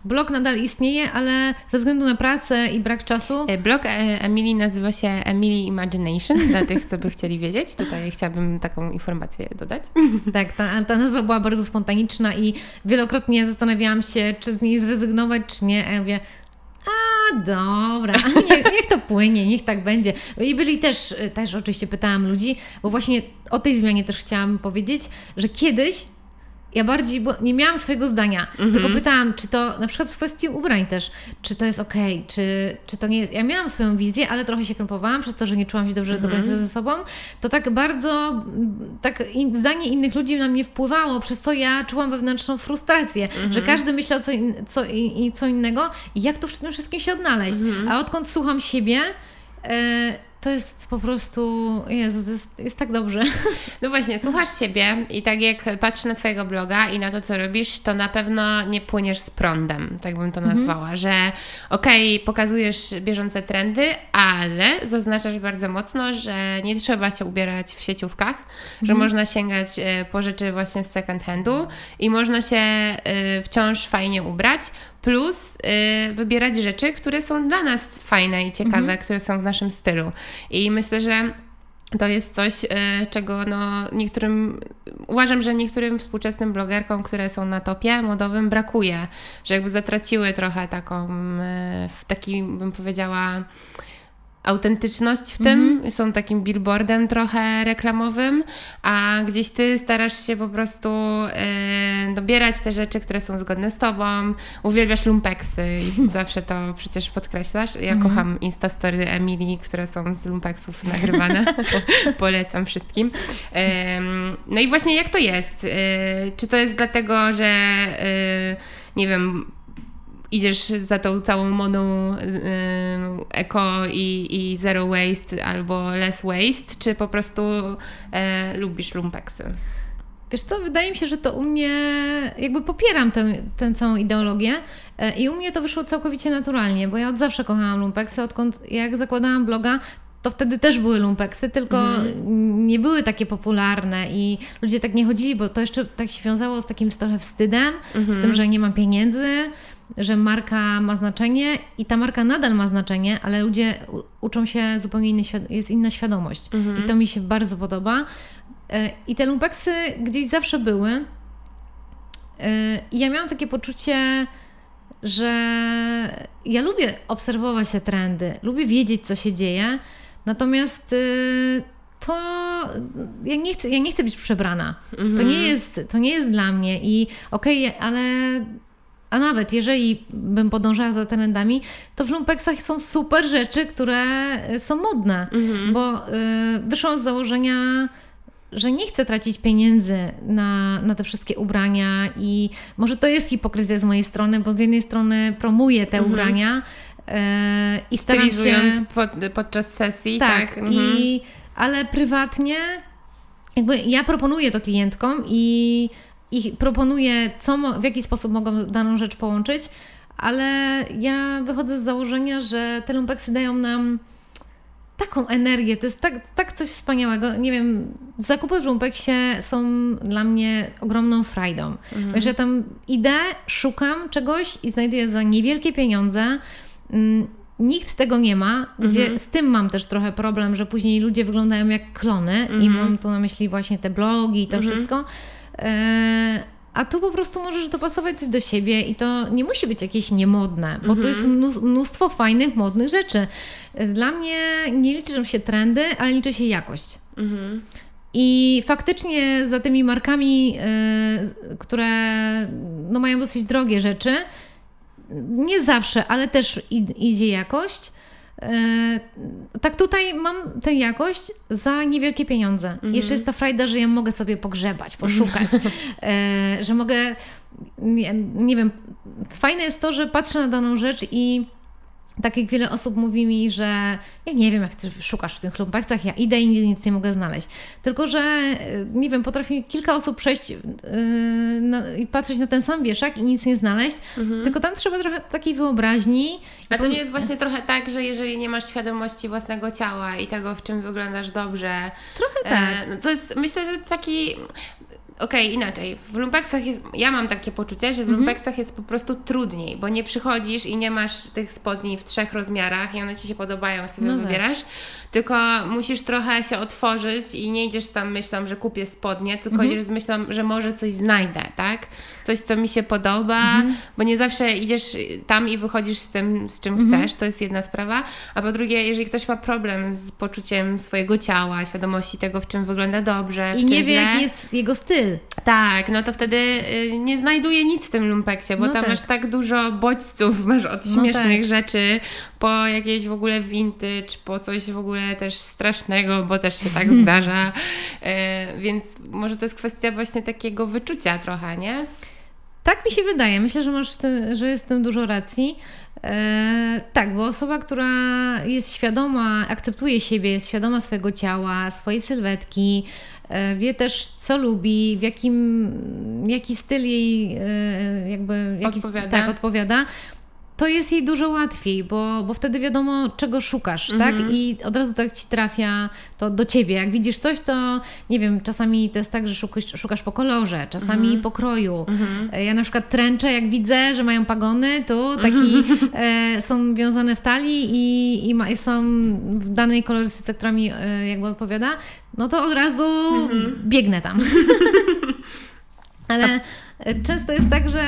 blog nadal istnieje, ale ze względu na pracę i brak czasu. Blog Emilii nazywa się Emilia Imagination, dla tych, co by chcieli wiedzieć. Tutaj chciałabym taką informację dodać. Tak, ta, ta nazwa była bardzo spontaniczna i wielokrotnie zastanawiałam się, czy z niej zrezygnować, czy nie. A ja mówię, a dobra, niech, niech to płynie, niech tak będzie. I byli też, też oczywiście pytałam ludzi, bo właśnie o tej zmianie też chciałam powiedzieć, że kiedyś ja bardziej, bo nie miałam swojego zdania, mm-hmm. tylko pytałam, czy to na przykład w kwestii ubrań też, czy to jest okej, okay, czy, czy to nie jest. Ja miałam swoją wizję, ale trochę się krępowałam przez to, że nie czułam się dobrze mm-hmm. do końca ze sobą. To tak bardzo, tak in, zdanie innych ludzi na mnie wpływało, przez co ja czułam wewnętrzną frustrację, mm-hmm. że każdy myślał co, in, co, in, co innego i jak tu w tym wszystkim się odnaleźć. Mm-hmm. A odkąd słucham siebie, yy, to jest po prostu, Jezu, to jest, jest tak dobrze. No właśnie, słuchasz siebie i tak jak patrzę na Twojego bloga i na to, co robisz, to na pewno nie płyniesz z prądem, tak bym to nazwała, mm-hmm. że okej, okay, pokazujesz bieżące trendy, ale zaznaczasz bardzo mocno, że nie trzeba się ubierać w sieciówkach, mm-hmm. że można sięgać po rzeczy właśnie z second handu i można się wciąż fajnie ubrać, plus y, wybierać rzeczy, które są dla nas fajne i ciekawe, mm-hmm. które są w naszym stylu. I myślę, że to jest coś, y, czego no niektórym, uważam, że niektórym współczesnym blogerkom, które są na topie modowym, brakuje, że jakby zatraciły trochę taką, y, taki bym powiedziała, autentyczność w tym, mm-hmm. są takim billboardem trochę reklamowym, a gdzieś ty starasz się po prostu yy, dobierać te rzeczy, które są zgodne z tobą, uwielbiasz lumpeksy i zawsze to przecież podkreślasz. Ja mm-hmm. kocham instastory Emilii, które są z lumpeksów nagrywane, polecam wszystkim. Yy, no i właśnie jak to jest? Yy, czy to jest dlatego, że yy, nie wiem, idziesz za tą całą modą yy, eko i, i zero waste albo less waste, czy po prostu yy, lubisz lumpeksy? Wiesz co, wydaje mi się, że to u mnie, jakby popieram tę, tę całą ideologię yy, i u mnie to wyszło całkowicie naturalnie, bo ja od zawsze kochałam lumpeksy, odkąd jak zakładałam bloga, to wtedy też były lumpeksy, tylko mm. nie były takie popularne i ludzie tak nie chodzili, bo to jeszcze tak się wiązało z takim trochę wstydem, mm-hmm. z tym, że nie mam pieniędzy, że marka ma znaczenie i ta marka nadal ma znaczenie, ale ludzie uczą się zupełnie inny, jest inna świadomość mm-hmm. i to mi się bardzo podoba. I te lumpeksy gdzieś zawsze były i ja miałam takie poczucie, że ja lubię obserwować te trendy, lubię wiedzieć, co się dzieje. Natomiast y, to ja nie chcę, ja nie chcę być przebrana. Mm-hmm. To nie jest, to nie jest dla mnie i okej, okay, ale a nawet jeżeli bym podążała za trendami, to w lumpeksach są super rzeczy, które są modne, mm-hmm. bo y, wyszłam z założenia, że nie chcę tracić pieniędzy na, na te wszystkie ubrania i może to jest hipokryzja z mojej strony, bo z jednej strony promuję te mm-hmm. ubrania, i staram się pod, podczas sesji, tak, tak. Mhm. I, ale prywatnie jakby ja proponuję to klientkom i, i proponuję, co, w jaki sposób mogą daną rzecz połączyć, ale ja wychodzę z założenia, że te lumpeksy dają nam taką energię, to jest tak, tak coś wspaniałego. Nie wiem, zakupy w lumpeksie są dla mnie ogromną frajdą. Mhm. Że ja tam idę, szukam czegoś i znajduję za niewielkie pieniądze. Nikt tego nie ma, gdzie mm-hmm. z tym mam też trochę problem, że później ludzie wyglądają jak klony mm-hmm. i mam tu na myśli właśnie te blogi i to mm-hmm. wszystko. E- a tu po prostu możesz dopasować coś do siebie i to nie musi być jakieś niemodne, bo mm-hmm. tu jest mnóstwo fajnych, modnych rzeczy. Dla mnie nie liczą się trendy, ale liczy się jakość. Mm-hmm. I faktycznie za tymi markami, y- które no, mają dosyć drogie rzeczy, nie zawsze, ale też idzie jakość. Tak tutaj mam tę jakość za niewielkie pieniądze. Mhm. Jeszcze jest ta frajda, że ja mogę sobie pogrzebać, poszukać, że mogę, nie, nie wiem, fajne jest to, że patrzę na daną rzecz i tak jak wiele osób mówi mi, że ja nie wiem, jak ty szukasz w tych lumpeksach, ja idę i nic nie mogę znaleźć. Tylko że, nie wiem, potrafi kilka osób przejść yy, na, i patrzeć na ten sam wieszak i nic nie znaleźć, mhm. tylko tam trzeba trochę takiej wyobraźni. A to nie jest właśnie trochę tak, że jeżeli nie masz świadomości własnego ciała i tego, w czym wyglądasz dobrze... Trochę tak. E, to jest, myślę, że taki... Okej, okay, inaczej. W lumpeksach jest, ja mam takie poczucie, że w mhm. lumpeksach jest po prostu trudniej, bo nie przychodzisz i nie masz tych spodni w trzech rozmiarach i one Ci się podobają, sobie no wybierasz, tak. Tylko musisz trochę się otworzyć i nie idziesz tam myślą, że kupię spodnie, tylko mhm. idziesz z myślą, że może coś znajdę, tak? Coś, co mi się podoba, mhm. bo nie zawsze idziesz tam i wychodzisz z tym, z czym mhm. chcesz, to jest jedna sprawa, a po drugie, jeżeli ktoś ma problem z poczuciem swojego ciała, świadomości tego, w czym wygląda dobrze, w i czym nie wie, źle, jaki jest jego styl. Tak, no to wtedy nie znajduje nic w tym lumpeksie, bo no tam tak. masz tak dużo bodźców, masz od śmiesznych no tak. rzeczy, po jakieś w ogóle vintage, po coś w ogóle też strasznego, bo też się tak zdarza, e, więc może to jest kwestia właśnie takiego wyczucia trochę, nie? Tak mi się wydaje, myślę, że masz w tym, że jest w tym dużo racji. E, tak, bo osoba, która jest świadoma, akceptuje siebie, jest świadoma swojego ciała, swojej sylwetki, e, wie też, co lubi, w jakim, jaki styl jej e, jakby jaki, odpowiada. Tak, odpowiada, to jest jej dużo łatwiej, bo, bo wtedy wiadomo, czego szukasz, mhm. tak? I od razu tak ci trafia to do ciebie. Jak widzisz coś, to nie wiem, czasami to jest tak, że szukasz, szukasz po kolorze, czasami mhm. po kroju. Mhm. Ja na przykład tręczę, jak widzę, że mają pagony, tu taki e, są wiązane w talii i, i, ma, i są w danej kolorystyce, która mi e, jakby odpowiada, no to od razu mhm. biegnę tam. Ale często jest tak, że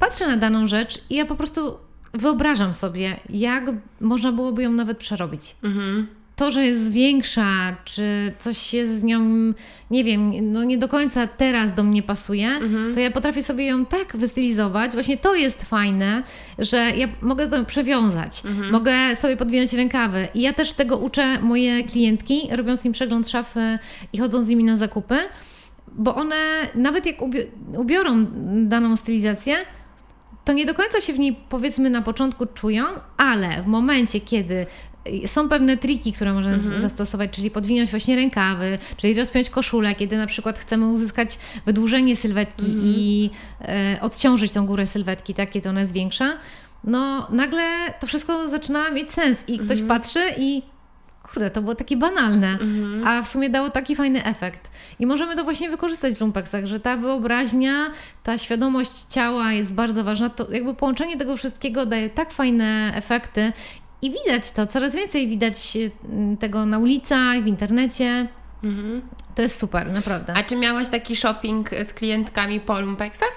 patrzę na daną rzecz i ja po prostu wyobrażam sobie, jak można byłoby ją nawet przerobić. Mhm. To, że jest większa, czy coś się z nią, nie wiem, no nie do końca teraz do mnie pasuje, mhm. to ja potrafię sobie ją tak wystylizować. Właśnie to jest fajne, że ja mogę to przewiązać, mhm. mogę sobie podwinąć rękawy. I ja też tego uczę moje klientki, robiąc im przegląd szafy i chodząc z nimi na zakupy, bo one nawet jak ubiorą daną stylizację, to nie do końca się w niej, powiedzmy, na początku czują, ale w momencie, kiedy są pewne triki, które można mhm. zastosować, czyli podwinąć właśnie rękawy, czyli rozpiąć koszulę, kiedy na przykład chcemy uzyskać wydłużenie sylwetki mhm. i e, odciążyć tą górę sylwetki, tak, kiedy ona jest większa, no nagle to wszystko zaczyna mieć sens i mhm. ktoś patrzy i kurde, to było takie banalne, mhm. a w sumie dało taki fajny efekt. I możemy to właśnie wykorzystać w lumpeksach, że ta wyobraźnia, ta świadomość ciała jest bardzo ważna, to jakby połączenie tego wszystkiego daje tak fajne efekty. I widać to, coraz więcej widać tego na ulicach, w internecie. Mhm. To jest super, naprawdę. A czy miałaś taki shopping z klientkami po lumpeksach?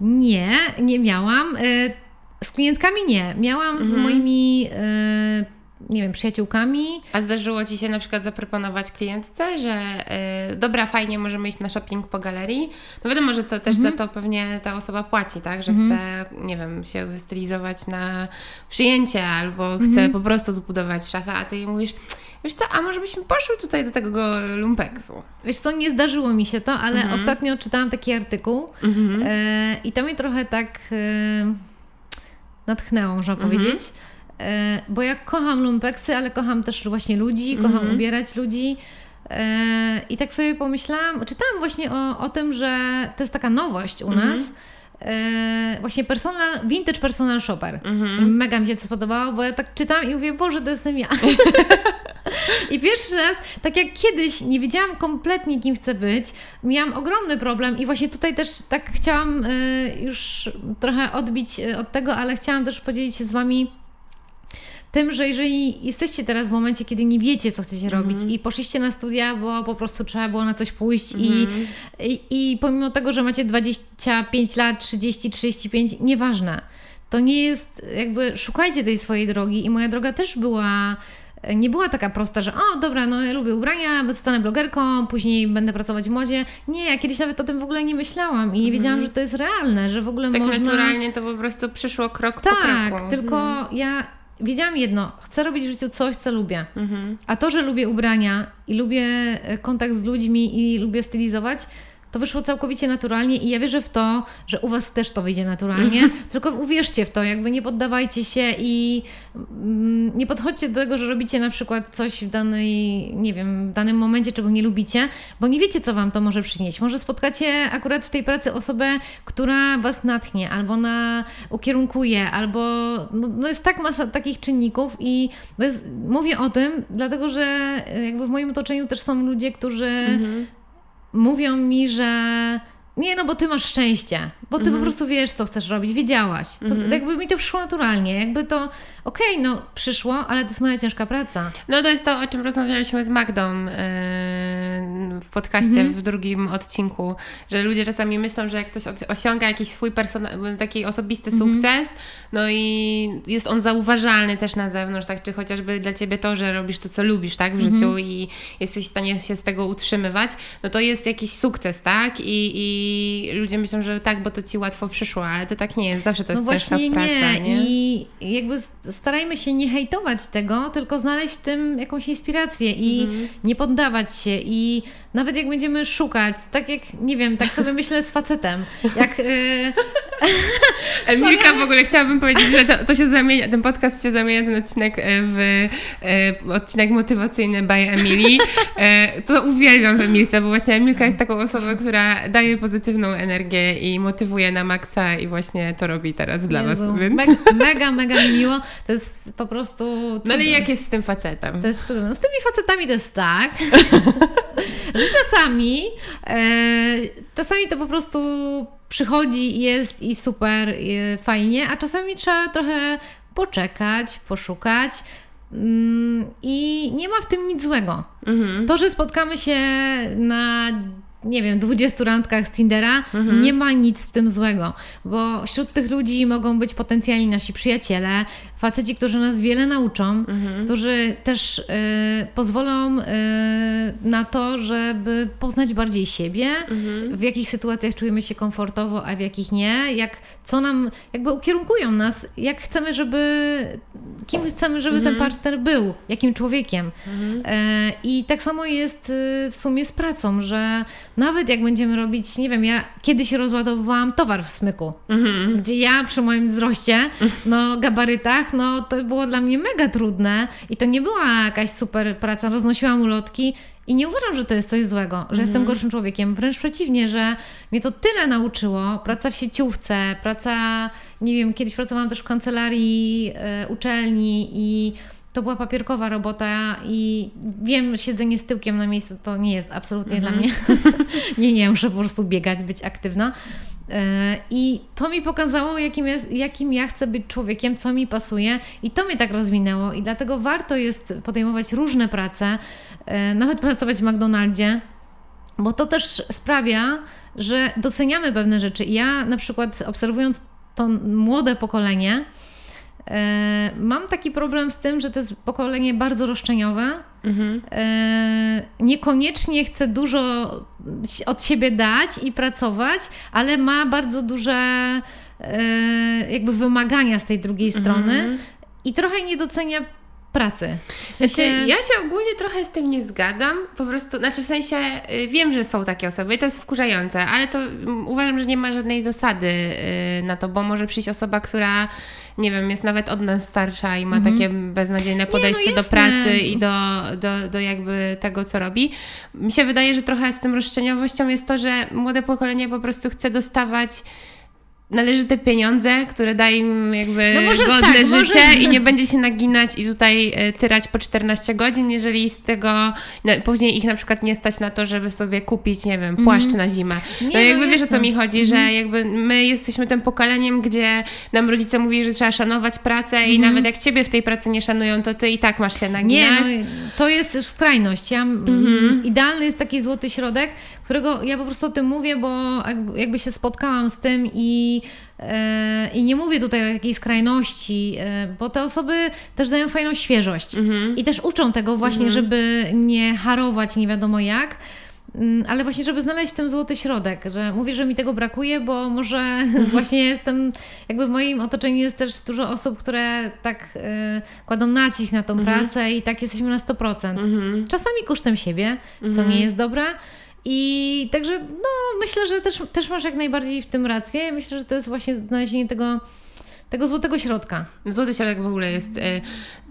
Nie, nie miałam. Z klientkami nie. Miałam mhm. z moimi, nie wiem, przyjaciółkami. A zdarzyło Ci się na przykład zaproponować klientce, że dobra, fajnie, możemy iść na shopping po galerii? No wiadomo, że to też mhm. za to pewnie ta osoba płaci, tak? Że mhm. chce, nie wiem, się wystylizować na przyjęcie albo chce mhm. po prostu zbudować szafę, a Ty jej mówisz, wiesz co, a może byśmy poszły tutaj do tego lumpeksu? Wiesz co, nie zdarzyło mi się to, ale mhm. ostatnio czytałam taki artykuł mhm. yy, i to mnie trochę tak yy, natchnęło, można mhm. powiedzieć. Bo ja kocham lumpeksy, ale kocham też właśnie ludzi, kocham mhm. ubierać ludzi i tak sobie pomyślałam, czytałam właśnie o, o tym, że to jest taka nowość u mhm. nas, właśnie personal, vintage personal shopper. Mhm. I mega mi się to spodobało, bo ja tak czytam i mówię, Boże, to jestem ja. I pierwszy raz, tak jak kiedyś nie wiedziałam kompletnie, kim chcę być, miałam ogromny problem i właśnie tutaj też tak chciałam już trochę odbić od tego, ale chciałam też podzielić się z Wami tym, że jeżeli jesteście teraz w momencie, kiedy nie wiecie, co chcecie robić mm. i poszliście na studia, bo po prostu trzeba było na coś pójść mm. i, i, i pomimo tego, że macie dwadzieścia pięć lat, trzydzieści, trzydzieści pięć, nieważne, to nie jest, jakby szukajcie tej swojej drogi i moja droga też była, nie była taka prosta, że o dobra, no ja lubię ubrania, zostanę blogerką, później będę pracować w modzie. Nie, ja kiedyś nawet o tym w ogóle nie myślałam i nie wiedziałam, że to jest realne, że w ogóle tak można... Tak naturalnie to po prostu przyszło krok tak, po kroku. Tak, tylko mm. ja... Wiedziałam jedno, chcę robić w życiu coś, co lubię, mhm. a to, że lubię ubrania i lubię kontakt z ludźmi i lubię stylizować, to wyszło całkowicie naturalnie i ja wierzę w to, że u Was też to wyjdzie naturalnie, tylko uwierzcie w to, jakby nie poddawajcie się i nie podchodźcie do tego, że robicie na przykład coś w danej, nie wiem, w danym momencie, czego nie lubicie, bo nie wiecie, co Wam to może przynieść. Może spotkacie akurat w tej pracy osobę, która Was natchnie, albo na, ukierunkuje, albo no, no jest tak masa takich czynników i bez, mówię o tym, dlatego, że jakby w moim otoczeniu też są ludzie, którzy mhm. mówią mi, że nie, no bo ty masz szczęście, bo ty mhm. po prostu wiesz, co chcesz robić, wiedziałaś. To mhm. jakby mi to przyszło naturalnie, jakby to okej, okay, no przyszło, ale to jest moja ciężka praca. No to jest to, o czym rozmawialiśmy z Magdą yy, w podcaście, mhm. w drugim odcinku, że ludzie czasami myślą, że jak ktoś osiąga jakiś swój personal, taki osobisty mhm. sukces, no i jest on zauważalny też na zewnątrz, tak, czy chociażby dla Ciebie to, że robisz to, co lubisz, tak, w mhm. życiu i jesteś w stanie się z tego utrzymywać, no to jest jakiś sukces, tak, i, i i ludzie myślą, że tak, bo to Ci łatwo przyszło, ale to tak nie jest, zawsze to jest no ciężka praca. No właśnie nie i jakby starajmy się nie hejtować tego, tylko znaleźć w tym jakąś inspirację i mm. nie poddawać się i nawet jak będziemy szukać, tak jak, nie wiem, tak sobie myślę z facetem, jak... Yy... Emilka, w ogóle chciałabym powiedzieć, że to, to się zamienia, ten podcast się zamienia, ten odcinek w, w odcinek motywacyjny by Emilii. To uwielbiam w Emilce, bo właśnie Emilka jest taką osobą, która daje pozytywną energię i motywuje na maksa i właśnie to robi teraz dla Jezu, Was. Więc... Mega, mega, mega miło. To jest po prostu cudem. No ale jak jest z tym facetem? To jest cudem. Z tymi facetami to jest tak, że czasami, e, czasami to po prostu przychodzi, jest i super, i fajnie, a czasami trzeba trochę poczekać, poszukać. I nie ma w tym nic złego. Mhm. To, że spotkamy się na nie wiem, dwudziestu randkach z Tindera, mhm. nie ma nic w tym złego, bo wśród tych ludzi mogą być potencjalni nasi przyjaciele, faceci, którzy nas wiele nauczą, mhm. którzy też y, pozwolą y, na to, żeby poznać bardziej siebie, mhm. w jakich sytuacjach czujemy się komfortowo, a w jakich nie, jak co nam, jakby ukierunkują nas, jak chcemy, żeby, kim chcemy, żeby mhm. ten partner był, jakim człowiekiem. Mhm. Y, I tak samo jest y, w sumie z pracą, że nawet jak będziemy robić, nie wiem, ja kiedyś rozładowywałam towar w smyku, mm-hmm. gdzie ja przy moim wzroście, no gabarytach, no to było dla mnie mega trudne i to nie była jakaś super praca, roznosiłam ulotki i nie uważam, że to jest coś złego, że mm-hmm. jestem gorszym człowiekiem, wręcz przeciwnie, że mnie to tyle nauczyło, praca w sieciówce, praca, nie wiem, kiedyś pracowałam też w kancelarii, yy, uczelni i... To była papierkowa robota i wiem, siedzenie z tyłkiem na miejscu to nie jest absolutnie mhm. dla mnie. nie, nie, muszę po prostu biegać, być aktywna. I to mi pokazało, jakim ja, jakim ja chcę być człowiekiem, co mi pasuje i to mnie tak rozwinęło i dlatego warto jest podejmować różne prace, nawet pracować w McDonaldzie, bo to też sprawia, że doceniamy pewne rzeczy. Ja na przykład obserwując to młode pokolenie, mam taki problem z tym, że to jest pokolenie bardzo roszczeniowe. Mhm. Niekoniecznie chce dużo od siebie dać i pracować, ale ma bardzo duże jakby wymagania z tej drugiej strony mhm. i trochę nie docenia pracy. W sensie... Znaczy, ja się ogólnie trochę z tym nie zgadzam, po prostu, znaczy w sensie wiem, że są takie osoby i to jest wkurzające, ale to uważam, że nie ma żadnej zasady na to, bo może przyjść osoba, która nie wiem, jest nawet od nas starsza i ma mm-hmm. takie beznadziejne podejście nie, no do pracy i do, do, do jakby tego, co robi. Mi się wydaje, że trochę z tym roszczeniowością jest to, że młode pokolenie po prostu chce dostawać należyte pieniądze, które daje im jakby no może godne tak, życie może... i nie będzie się naginać i tutaj tyrać po czternaście godzin, jeżeli z tego no, później ich na przykład nie stać na to, żeby sobie kupić, nie wiem, płaszcz mm. na zimę. Nie, no jakby no, wiesz, o co mi chodzi, mm. że jakby my jesteśmy tym pokoleniem, gdzie nam rodzice mówili, że trzeba szanować pracę mm. i nawet jak ciebie w tej pracy nie szanują, to ty i tak masz się naginać. Nie, no, to jest już skrajność. Ja, mm-hmm. Idealny jest taki złoty środek, którego ja po prostu o tym mówię, bo jakby się spotkałam z tym i I nie mówię tutaj o jakiejś skrajności, bo te osoby też dają fajną świeżość mhm. i też uczą tego właśnie, mhm. żeby nie harować nie wiadomo jak, ale właśnie żeby znaleźć w tym złoty środek, że mówię, że mi tego brakuje, bo może mhm. właśnie jestem, jakby w moim otoczeniu jest też dużo osób, które tak y, kładą nacisk na tą mhm. pracę i tak jesteśmy na sto procent. Mhm. Czasami kosztem siebie, mhm. co nie jest dobre. I także no myślę, że też, też masz jak najbardziej w tym rację. Myślę, że to jest właśnie znalezienie tego, tego złotego środka. Złoty środek w ogóle jest y,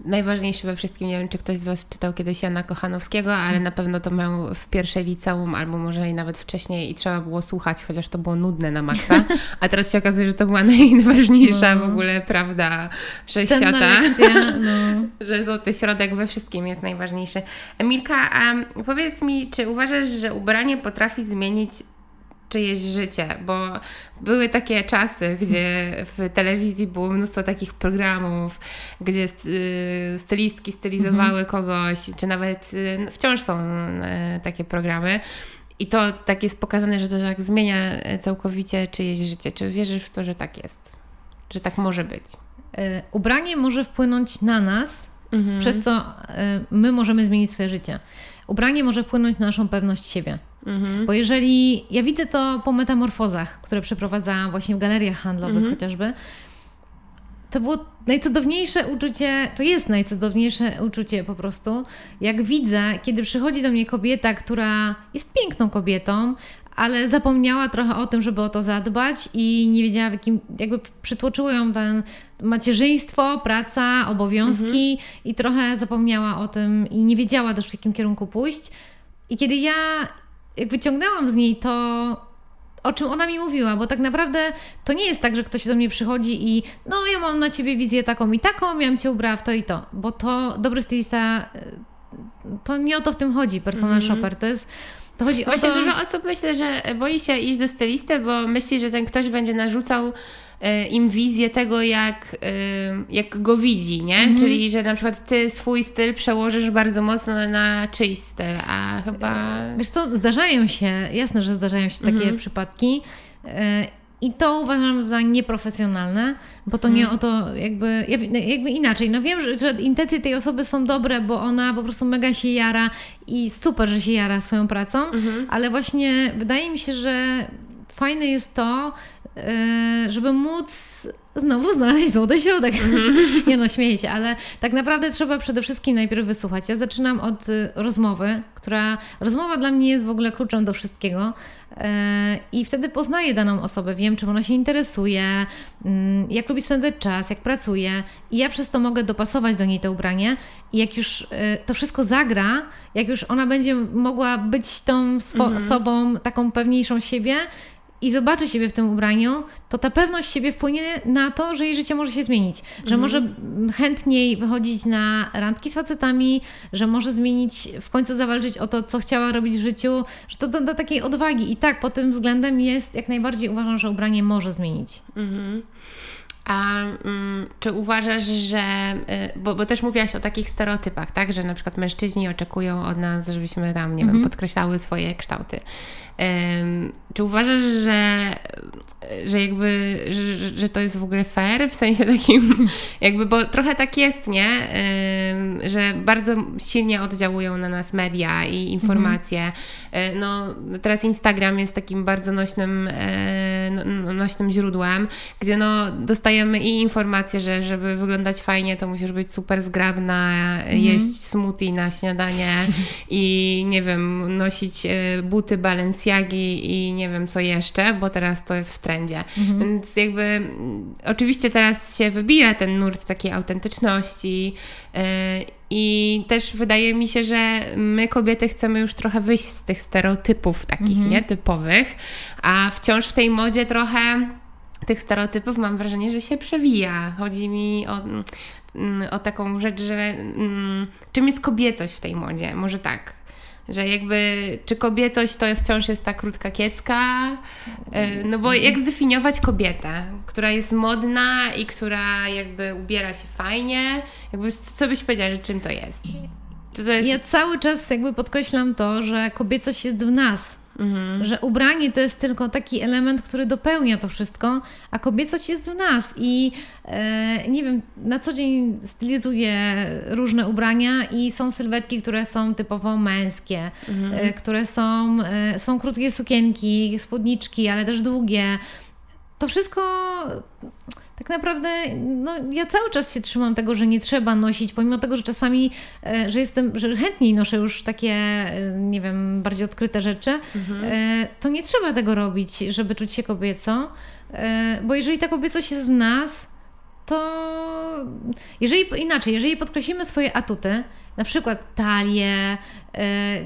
najważniejszy we wszystkim. Nie wiem, czy ktoś z Was czytał kiedyś Jana Kochanowskiego, ale na pewno to miał w pierwszej liceum, albo może i nawet wcześniej i trzeba było słuchać, chociaż to było nudne na maksa. A teraz się okazuje, że to była najważniejsza no. w ogóle prawda sześciata, no. że złoty środek we wszystkim jest najważniejszy. Emilka, a powiedz mi, czy uważasz, że ubranie potrafi zmienić czyjeś życie, bo były takie czasy, gdzie w telewizji było mnóstwo takich programów, gdzie stylistki stylizowały kogoś, czy nawet wciąż są takie programy i to tak jest pokazane, że to tak zmienia całkowicie czyjeś życie. Czy wierzysz w to, że tak jest? Że tak może być? Ubranie może wpłynąć na nas, mhm. przez co my możemy zmienić swoje życie. Ubranie może wpłynąć na naszą pewność siebie. Mhm. Bo jeżeli, ja widzę to po metamorfozach, które przeprowadzałam właśnie w galeriach handlowych mhm. chociażby, to było najcudowniejsze uczucie, to jest najcudowniejsze uczucie po prostu, jak widzę, kiedy przychodzi do mnie kobieta, która jest piękną kobietą, ale zapomniała trochę o tym, żeby o to zadbać i nie wiedziała, w jakim, jakby przytłoczyło ją ten macierzyństwo, praca, obowiązki mhm. i trochę zapomniała o tym i nie wiedziała też, w jakim kierunku pójść. I kiedy ja jak wyciągnęłam z niej to, o czym ona mi mówiła, bo tak naprawdę to nie jest tak, że ktoś do mnie przychodzi i no ja mam na ciebie wizję taką i taką, ja bym cię ubrała w to i to, bo to dobry stylista, to nie o to w tym chodzi, personal mm-hmm. shopper, to jest To chodzi Właśnie o to... dużo osób myślę, że boi się iść do stylisty, bo myśli, że ten ktoś będzie narzucał im wizję tego, jak, jak go widzi, nie? Mhm. Czyli, że na przykład ty swój styl przełożysz bardzo mocno na czyjś styl, a chyba... Wiesz co, zdarzają się, jasne, że zdarzają się takie mhm. przypadki i to uważam za nieprofesjonalne, bo to mhm. nie o to jakby, jakby inaczej. No wiem, że, że intencje tej osoby są dobre, bo ona po prostu mega się jara i super, że się jara swoją pracą, mhm. ale właśnie wydaje mi się, że fajne jest to, żeby móc znowu znaleźć złoty środek. Mm-hmm. Nie no, śmieję się, ale tak naprawdę trzeba przede wszystkim najpierw wysłuchać. Ja zaczynam od rozmowy, która... Rozmowa dla mnie jest w ogóle kluczem do wszystkiego i wtedy poznaję daną osobę, wiem czym ona się interesuje, jak lubi spędzać czas, jak pracuje i ja przez to mogę dopasować do niej to ubranie i jak już to wszystko zagra, jak już ona będzie mogła być tą swo- mm-hmm. sobą taką pewniejszą siebie, i zobaczy siebie w tym ubraniu, to ta pewność siebie wpłynie na to, że jej życie może się zmienić. Że mm. może chętniej wychodzić na randki z facetami, że może zmienić, w końcu zawalczyć o to, co chciała robić w życiu, że to doda takiej odwagi. I tak, pod tym względem jest, jak najbardziej uważam, że ubranie może zmienić. Mm-hmm. A um, czy uważasz, że, bo, bo też mówiłaś o takich stereotypach, tak, że na przykład mężczyźni oczekują od nas, żebyśmy tam, nie mm-hmm. wiem, podkreślały swoje kształty. Um, czy uważasz, że, że jakby, że, że to jest w ogóle fair, w sensie takim, jakby, bo trochę tak jest, nie, um, że bardzo silnie oddziałują na nas media i informacje. Mm-hmm. No teraz Instagram jest takim bardzo nośnym, no, nośnym źródłem, gdzie no dostaje i informacje, że żeby wyglądać fajnie, to musisz być super zgrabna, mm. jeść smoothie na śniadanie i nie wiem, nosić buty Balenciagi i nie wiem co jeszcze, bo teraz to jest w trendzie. Mm-hmm. Więc jakby oczywiście teraz się wybija ten nurt takiej autentyczności yy, i też wydaje mi się, że my kobiety chcemy już trochę wyjść z tych stereotypów takich, mm-hmm. nie, typowych, a wciąż w tej modzie trochę tych stereotypów mam wrażenie, że się przewija. Chodzi mi o, o taką rzecz, że mm, czym jest kobiecość w tej modzie? Może tak, że jakby czy kobiecość to wciąż jest ta krótka kiecka? No bo jak zdefiniować kobietę, która jest modna i która jakby ubiera się fajnie? Jakby co byś powiedziała, że czym to jest? Czy to jest... Ja cały czas jakby podkreślam to, że kobiecość jest w nas. Mhm. Że ubranie to jest tylko taki element, który dopełnia to wszystko, a kobiecość jest w nas i e, nie wiem, na co dzień stylizuję różne ubrania i są sylwetki, które są typowo męskie, mhm. e, które są, e, są krótkie sukienki, spódniczki, ale też długie. To wszystko... Tak naprawdę, no ja cały czas się trzymam tego, że nie trzeba nosić, pomimo tego, że czasami, że jestem, że chętniej noszę już takie, nie wiem, bardziej odkryte rzeczy, mhm. to nie trzeba tego robić, żeby czuć się kobieco, bo jeżeli ta kobiecość jest w nas, to jeżeli inaczej, jeżeli podkreślimy swoje atuty, na przykład talię,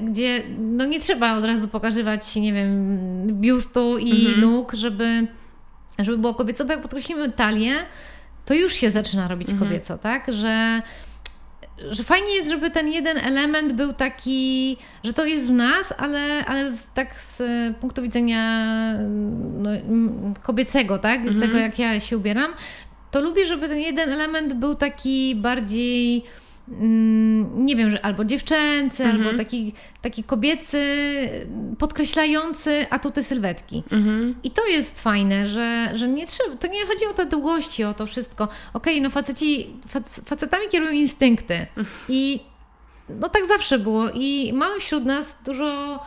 gdzie no nie trzeba od razu pokazywać, nie wiem, biustu i mhm. nóg, żeby... Żeby było kobieco, bo jak podkreślimy talię, to już się zaczyna robić mhm. kobieco, tak? Że, że fajnie jest, żeby ten jeden element był taki, że to jest w nas, ale, ale z, tak z punktu widzenia no, kobiecego, tak? Mhm. Tego, jak ja się ubieram, to lubię, żeby ten jeden element był taki bardziej... nie wiem, że albo dziewczęcy, mhm. albo taki, taki kobiecy, podkreślający atuty sylwetki. Mhm. I to jest fajne, że, że nie trzeba, to nie chodzi o te długości, o to wszystko. Okej, no faceci, fac, facetami kierują instynkty i no tak zawsze było i mamy wśród nas dużo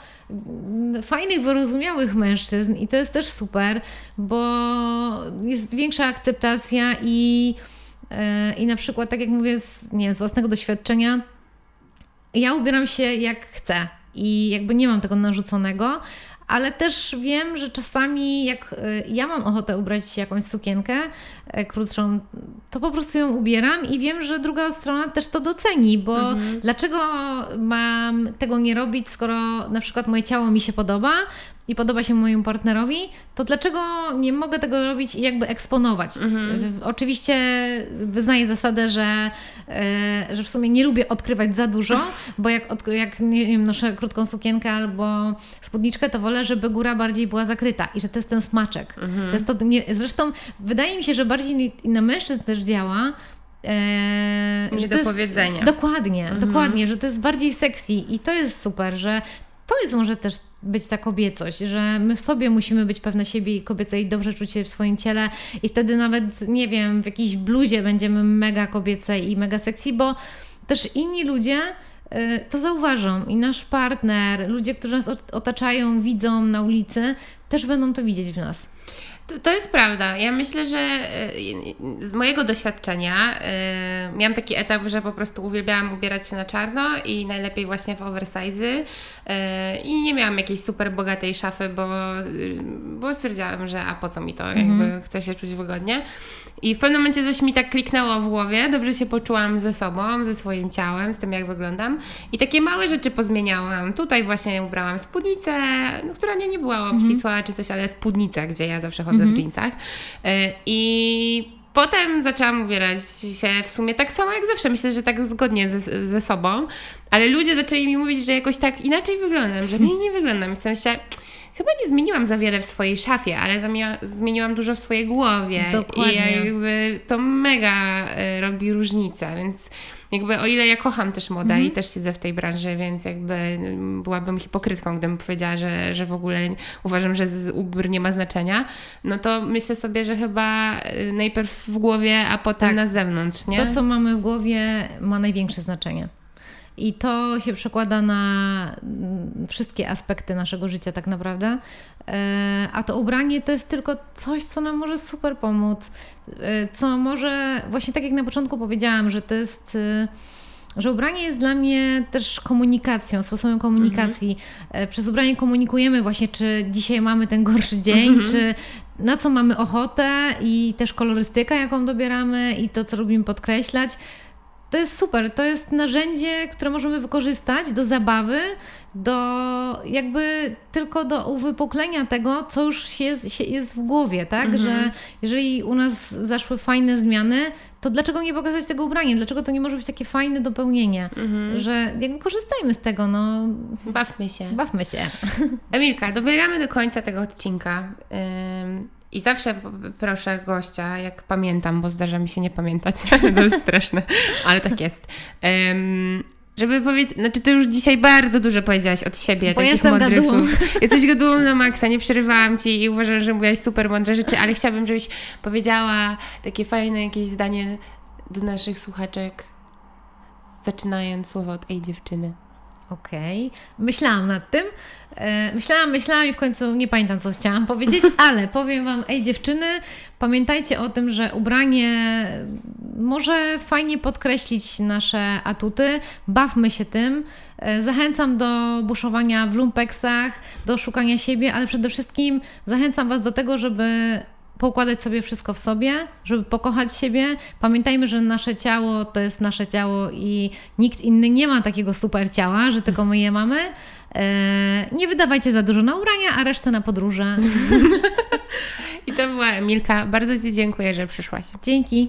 fajnych, wyrozumiałych mężczyzn i to jest też super, bo jest większa akceptacja i I na przykład, tak jak mówię, z, nie wiem, z własnego doświadczenia, ja ubieram się jak chcę i jakby nie mam tego narzuconego, ale też wiem, że czasami jak ja mam ochotę ubrać jakąś sukienkę krótszą, to po prostu ją ubieram i wiem, że druga strona też to doceni, bo mhm. dlaczego mam tego nie robić, skoro na przykład moje ciało mi się podoba, i podoba się mojemu partnerowi, to dlaczego nie mogę tego robić i jakby eksponować? Mhm. W, oczywiście wyznaję zasadę, że, e, że w sumie nie lubię odkrywać za dużo, bo jak, od, jak nie wiem, noszę krótką sukienkę albo spódniczkę, to wolę, żeby góra bardziej była zakryta i że to jest ten smaczek. Mhm. To jest to, nie, zresztą wydaje mi się, że bardziej na mężczyzn też działa, Eee, nie do powiedzenia. Jest, dokładnie, mhm. dokładnie, że to jest bardziej sexy i to jest super, że to jest może też być ta kobiecość, że my w sobie musimy być pewne siebie i kobiece i dobrze czuć się w swoim ciele i wtedy nawet, nie wiem, w jakiejś bluzie będziemy mega kobiece i mega sexy, bo też inni ludzie y, to zauważą i nasz partner, ludzie, którzy nas otaczają, widzą na ulicy, też będą to widzieć w nas. To, to jest prawda. Ja myślę, że z mojego doświadczenia yy, miałam taki etap, że po prostu uwielbiałam ubierać się na czarno i najlepiej właśnie w oversize yy, i nie miałam jakiejś super bogatej szafy, bo, yy, bo stwierdziłam, że a po co mi to, jakby mm. chcę się czuć wygodnie. I w pewnym momencie coś mi tak kliknęło w głowie, dobrze się poczułam ze sobą, ze swoim ciałem, z tym jak wyglądam i takie małe rzeczy pozmieniałam. Tutaj właśnie ubrałam spódnicę, no, która nie, nie była obcisła mm. czy coś, ale spódnica, gdzie ja zawsze chodzę w dżinsach. I potem zaczęłam ubierać się w sumie tak samo jak zawsze. Myślę, że tak zgodnie ze, ze sobą. Ale ludzie zaczęli mi mówić, że jakoś tak inaczej wyglądam, że mniej nie wyglądam. I w sensie chyba nie zmieniłam za wiele w swojej szafie, ale zmieniłam dużo w swojej głowie. Dokładnie. I jakby to mega robi różnicę, więc jakby o ile ja kocham też modę mm-hmm. i też siedzę w tej branży, więc jakby byłabym hipokrytką, gdybym powiedziała, że, że w ogóle uważam, że z ubór nie ma znaczenia, no to myślę sobie, że chyba najpierw w głowie, a potem tak. na zewnątrz, nie? To, co mamy w głowie, ma największe znaczenie. I to się przekłada na wszystkie aspekty naszego życia tak naprawdę. A to ubranie to jest tylko coś, co nam może super pomóc. Co może, właśnie tak jak na początku powiedziałam, że to jest, że ubranie jest dla mnie też komunikacją, sposobem komunikacji. Mhm. Przez ubranie komunikujemy właśnie, czy dzisiaj mamy ten gorszy dzień, mhm. czy na co mamy ochotę i też kolorystyka, jaką dobieramy i to, co lubimy podkreślać. To jest super, to jest narzędzie, które możemy wykorzystać do zabawy, do jakby tylko do uwypuklenia tego, co już jest, się jest w głowie, tak? Mhm. Że jeżeli u nas zaszły fajne zmiany, to dlaczego nie pokazać tego ubrania? Dlaczego to nie może być takie fajne dopełnienie? Mhm. Że jakby korzystajmy z tego, no. Bawmy się. Bawmy się. Emilka, dobiegamy do końca tego odcinka. Ym... I zawsze proszę gościa, jak pamiętam, bo zdarza mi się nie pamiętać, to jest straszne, ale tak jest. Um, żeby powiedzieć, znaczy ty już dzisiaj bardzo dużo powiedziałaś od siebie, bo takich mądrych słów. Jesteś gadułą na maksa, nie przerywałam ci i uważam, że mówiłaś super mądre rzeczy, ale chciałabym, żebyś powiedziała takie fajne jakieś zdanie do naszych słuchaczek, zaczynając słowa od ej dziewczyny. Okej, okay. Myślałam nad tym. Myślałam, myślałam i w końcu nie pamiętam, co chciałam powiedzieć, ale powiem Wam, ej dziewczyny, pamiętajcie o tym, że ubranie może fajnie podkreślić nasze atuty, bawmy się tym. Zachęcam do buszowania w lumpeksach, do szukania siebie, ale przede wszystkim zachęcam Was do tego, żeby poukładać sobie wszystko w sobie, żeby pokochać siebie. Pamiętajmy, że nasze ciało to jest nasze ciało i nikt inny nie ma takiego super ciała, że tylko my je mamy. Eee, nie wydawajcie za dużo na ubrania, a resztę na podróże. I to była Emilka. Bardzo Ci dziękuję, że przyszłaś. Dzięki.